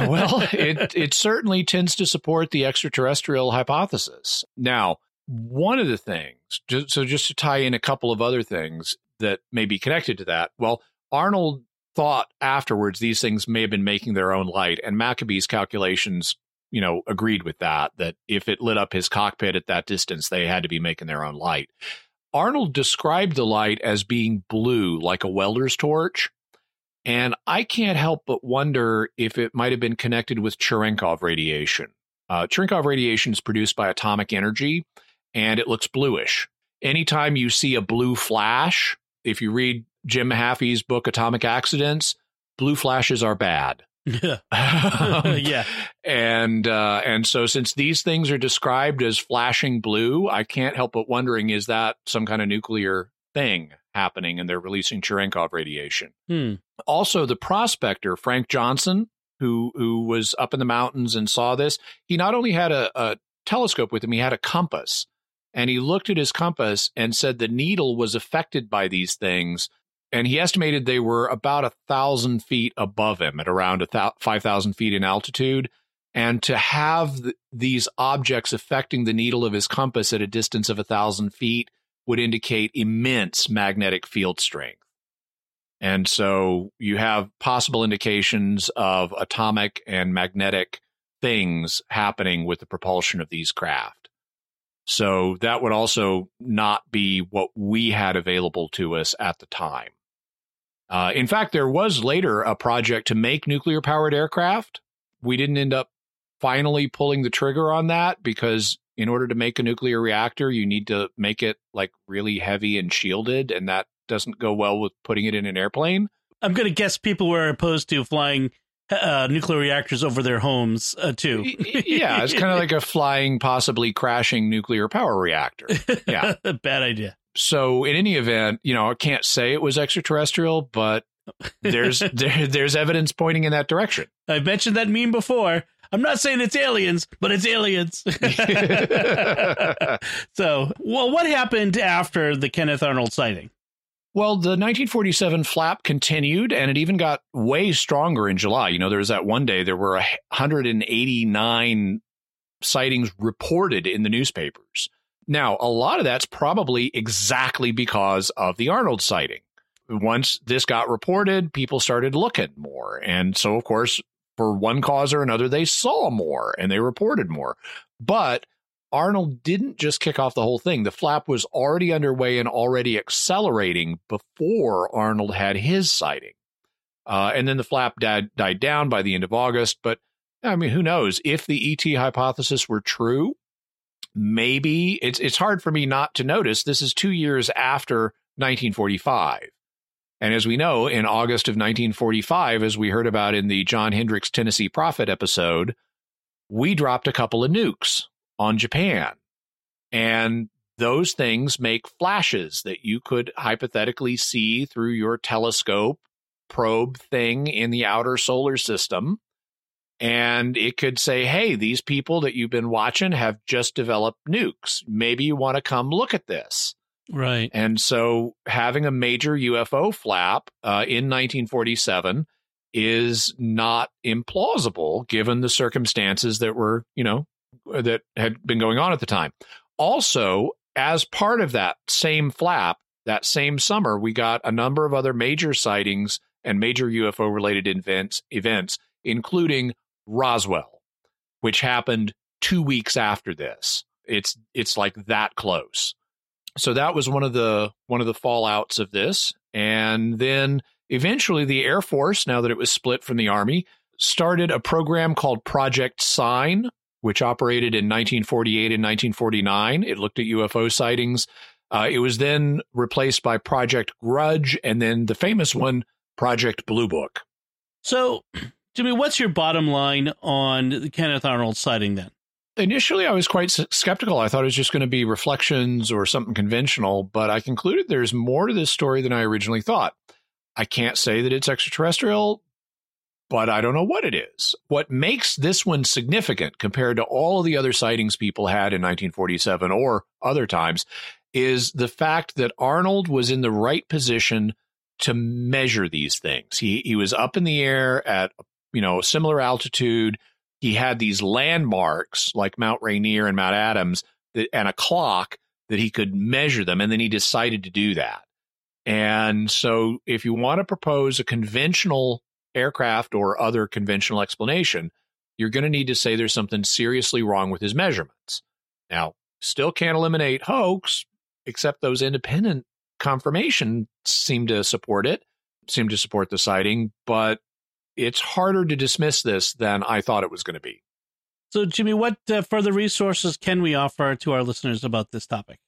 Well, it it certainly tends to support the extraterrestrial hypothesis. Now, one of the things, so just to tie in a couple of other things that may be connected to that, well, Arnold thought afterwards these things may have been making their own light, and Maccabee's calculations, you know, agreed with that, that if it lit up his cockpit at that distance, they had to be making their own light. Arnold described the light as being blue, like a welder's torch. And I can't help but wonder if it might have been connected with Cherenkov radiation. Uh, Cherenkov radiation is produced by atomic energy, and it looks bluish. Anytime you see a blue flash, if you read Jim Mahaffey's book, Atomic Accidents, blue flashes are bad. um, yeah. And uh, and so since these things are described as flashing blue, I can't help but wondering, is that some kind of nuclear thing happening and they're releasing Cherenkov radiation? Hmm. Also, the prospector, Frank Johnson, who who was up in the mountains and saw this, he not only had a, a telescope with him, he had a compass. And he looked at his compass and said the needle was affected by these things. And he estimated they were about a thousand feet above him at around five thousand feet in altitude. And to have th- these objects affecting the needle of his compass at a distance of a thousand feet would indicate immense magnetic field strength. And so you have possible indications of atomic and magnetic things happening with the propulsion of these craft. So that would also not be what we had available to us at the time. Uh, in fact, there was later a project to make nuclear-powered aircraft. We didn't end up finally pulling the trigger on that because in order to make a nuclear reactor, you need to make it like really heavy and shielded, and that doesn't go well with putting it in an airplane. I'm going to guess people were opposed to flying Uh, nuclear reactors over their homes, uh, too. Yeah, it's kind of like a flying, possibly crashing nuclear power reactor. Yeah. Bad idea. So in any event, you know, I can't say it was extraterrestrial, but there's there, there's evidence pointing in that direction. I've mentioned that meme before. I'm not saying it's aliens, but it's aliens. So, well, what happened after the Kenneth Arnold sighting? Well, the nineteen forty-seven flap continued, and it even got way stronger in July. You know, there was that one day there were one hundred eighty-nine sightings reported in the newspapers. Now, a lot of that's probably exactly because of the Arnold sighting. Once this got reported, people started looking more. And so, of course, for one cause or another, they saw more and they reported more. But Arnold didn't just kick off the whole thing. The flap was already underway and already accelerating before Arnold had his sighting. Uh, and then the flap died, died down by the end of August. But, I mean, who knows? If the E T hypothesis were true, maybe it's, it's hard for me not to notice this is two years after nineteen forty-five. And as we know, in August of nineteen forty-five, as we heard about in the John Hendricks Tennessee Prophet episode, we dropped a couple of nukes on Japan. And those things make flashes that you could hypothetically see through your telescope probe thing in the outer solar system. And it could say, hey, these people that you've been watching have just developed nukes. Maybe you want to come look at this. Right. And so having a major U F O flap uh, in nineteen forty-seven is not implausible given the circumstances that were, you know, that had been going on at the time. Also, as part of that same flap, that same summer, we got a number of other major sightings and major U F O-related events, events, including Roswell, which happened two weeks after this. It's it's like that close. So that was one of the one of the fallouts of this. And then eventually the Air Force, now that it was split from the Army, started a program called Project Sign, which operated in nineteen forty-eight and nineteen forty-nine. It looked at U F O sightings. Uh, it was then replaced by Project Grudge and then the famous one, Project Blue Book. So, Jimmy, what's your bottom line on the Kenneth Arnold sighting then? Initially, I was quite skeptical. I thought it was just going to be reflections or something conventional, but I concluded there's more to this story than I originally thought. I can't say that it's extraterrestrial, but I don't know what it is. What makes this one significant compared to all of the other sightings people had in nineteen forty-seven or other times is the fact that Arnold was in the right position to measure these things. He he was up in the air at, you know, similar altitude. He had these landmarks like Mount Rainier and Mount Adams that, and a clock that he could measure them. And then he decided to do that. And so if you want to propose a conventional aircraft or other conventional explanation, you're going to need to say there's something seriously wrong with his measurements. Now, still can't eliminate hoax, except those independent confirmation seem to support it, seem to support the sighting, but it's harder to dismiss this than I thought it was going to be. So, Jimmy, what uh, further resources can we offer to our listeners about this topic?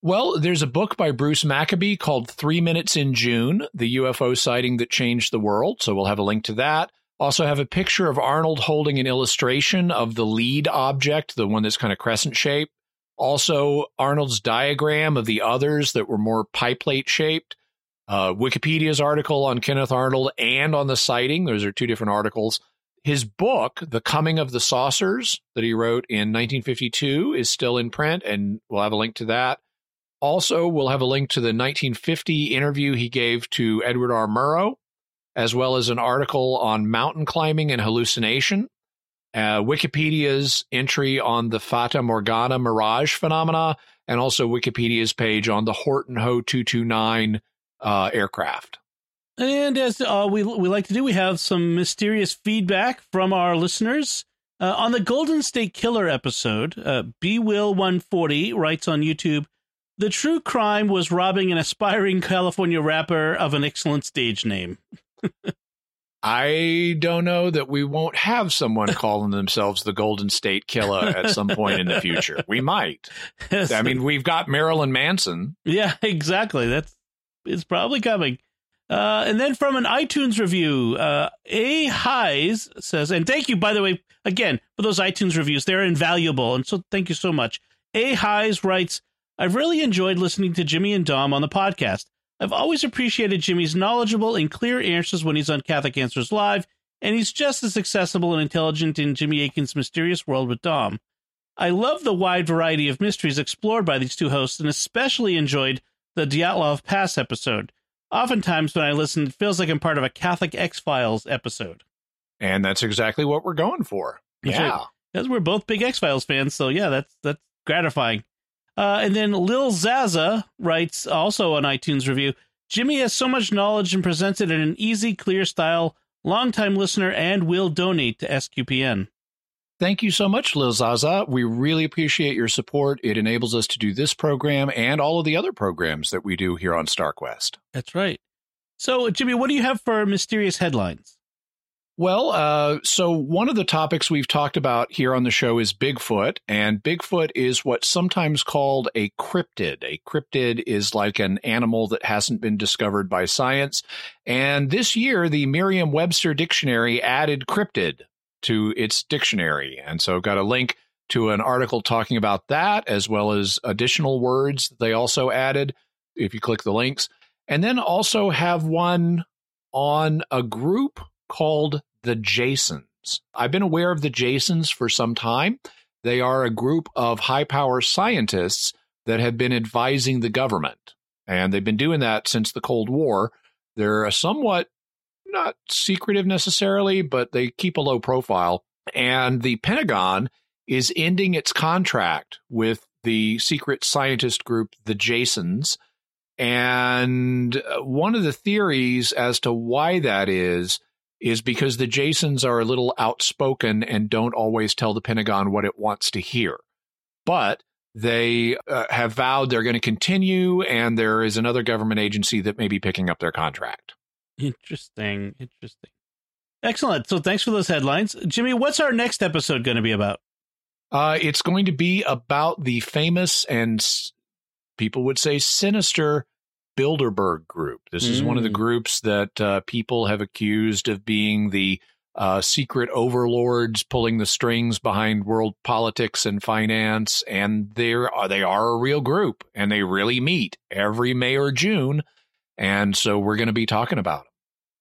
Well, there's a book by Bruce Maccabee called Three Minutes in June, the U F O Sighting That Changed the World. So we'll have a link to that. Also have a picture of Arnold holding an illustration of the lead object, the one that's kind of crescent shaped. Also, Arnold's diagram of the others that were more pie plate shaped. Uh, Wikipedia's article on Kenneth Arnold and on the sighting. Those are two different articles. His book, The Coming of the Saucers, that he wrote in nineteen fifty-two, is still in print, and we'll have a link to that. Also, we'll have a link to the nineteen fifty interview he gave to Edward R. Murrow, as well as an article on mountain climbing and hallucination, uh, Wikipedia's entry on the Fata Morgana mirage phenomena, and also Wikipedia's page on the Horten Ho two twenty-nine uh, aircraft. And as uh, we, we like to do, we have some mysterious feedback from our listeners. Uh, on the Golden State Killer episode, uh, B Will one forty writes on YouTube, the true crime was robbing an aspiring California rapper of an excellent stage name. I don't know that we won't have someone calling themselves the Golden State Killer at some point in the future. We might. Yes. I mean, we've got Marilyn Manson. Yeah, exactly. That's it's probably coming. Uh, and then from an iTunes review, uh, A. Highs says, and thank you, by the way, again, for those iTunes reviews. They're invaluable. And so thank you so much. A. Highs writes, I've really enjoyed listening to Jimmy and Dom on the podcast. I've always appreciated Jimmy's knowledgeable and clear answers when he's on Catholic Answers Live, and he's just as accessible and intelligent in Jimmy Akin's Mysterious World with Dom. I love the wide variety of mysteries explored by these two hosts and especially enjoyed the Dyatlov Pass episode. Oftentimes when I listen, it feels like I'm part of a Catholic X-Files episode. And that's exactly what we're going for. Yeah. Because we're both big X-Files fans, so yeah, that's that's gratifying. Uh, and then Lil Zaza writes also on iTunes review, Jimmy has so much knowledge and presents it in an easy, clear style. Longtime listener and will donate to S Q P N. Thank you so much, Lil Zaza. We really appreciate your support. It enables us to do this program and all of the other programs that we do here on StarQuest. That's right. So, Jimmy, what do you have for mysterious headlines? Well, uh, so one of the topics we've talked about here on the show is Bigfoot, and Bigfoot is what's sometimes called a cryptid. A cryptid is like an animal that hasn't been discovered by science, and this year the Merriam-Webster dictionary added cryptid to its dictionary, and so got a link to an article talking about that, as well as additional words they also added, if you click the links, and then also have one on a group called the Jasons. I've been aware of the Jasons for some time. They are a group of high-power scientists that have been advising the government, and they've been doing that since the Cold War. They're a somewhat not secretive necessarily, but they keep a low profile, and the Pentagon is ending its contract with the secret scientist group, the Jasons, and one of the theories as to why that is is because the Jasons are a little outspoken and don't always tell the Pentagon what it wants to hear. But they uh, have vowed they're going to continue, and there is another government agency that may be picking up their contract. Interesting. Interesting. Excellent. So thanks for those headlines. Jimmy, what's our next episode going to be about? Uh, it's going to be about the famous and s- people would say sinister Bilderberg group. This is mm. one of the groups that uh, people have accused of being the uh, secret overlords pulling the strings behind world politics and finance. And they're, they are a real group, and they really meet every May or June. And so we're going to be talking about them.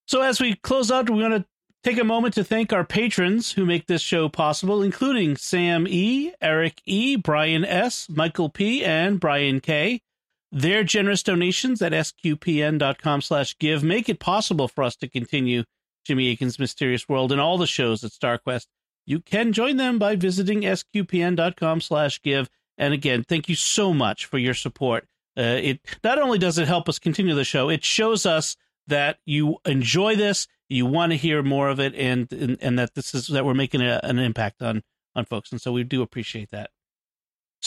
So as we close out, we want to take a moment to thank our patrons who make this show possible, including Sam E., Eric E., Brian S., Michael P., and Brian K. Their generous donations at sqpn.com slash give make it possible for us to continue Jimmy Akin's Mysterious World and all the shows at StarQuest. You can join them by visiting sqpn.com slash give. And again, thank you so much for your support. Uh, it not only does it help us continue the show, it shows us that you enjoy this, you want to hear more of it, and and, and that this is that we're making a, an impact on on folks. And so we do appreciate that.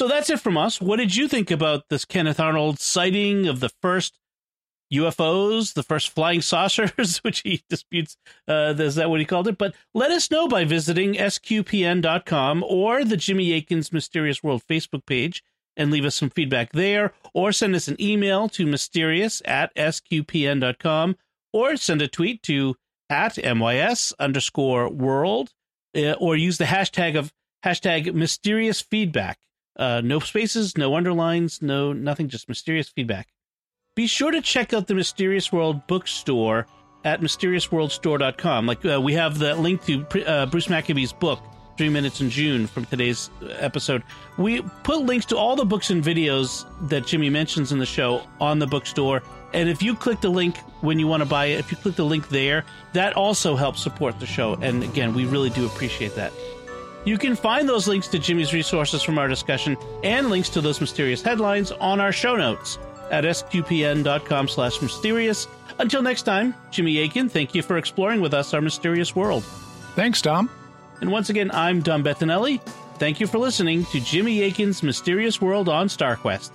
So that's it from us. What did you think about this Kenneth Arnold sighting of the first U F Os, the first flying saucers, which he disputes, uh, is that what he called it? But let us know by visiting S Q P N dot com or the Jimmy Akin's Mysterious World Facebook page and leave us some feedback there, or send us an email to mysterious at S Q P N dot com, or send a tweet to at M Y S underscore world, uh, or use the hashtag of hashtag mysterious feedback. Uh, no spaces, no underlines, no nothing, just mysterious feedback. Be sure to check out the Mysterious World bookstore at mysterious world store dot com. Like uh, we have the link to uh, Bruce Maccabee's book, Three Minutes in June, from today's episode. We put links to all the books and videos that Jimmy mentions in the show on the bookstore. And if you click the link when you want to buy it, if you click the link there, that also helps support the show. And again, we really do appreciate that. You can find those links to Jimmy's resources from our discussion and links to those mysterious headlines on our show notes at S Q P N dot com slash mysterious. Until next time, Jimmy Akin, thank you for exploring with us our mysterious world. Thanks, Tom. And once again, I'm Dom Bettinelli. Thank you for listening to Jimmy Akin's Mysterious World on Star Quest.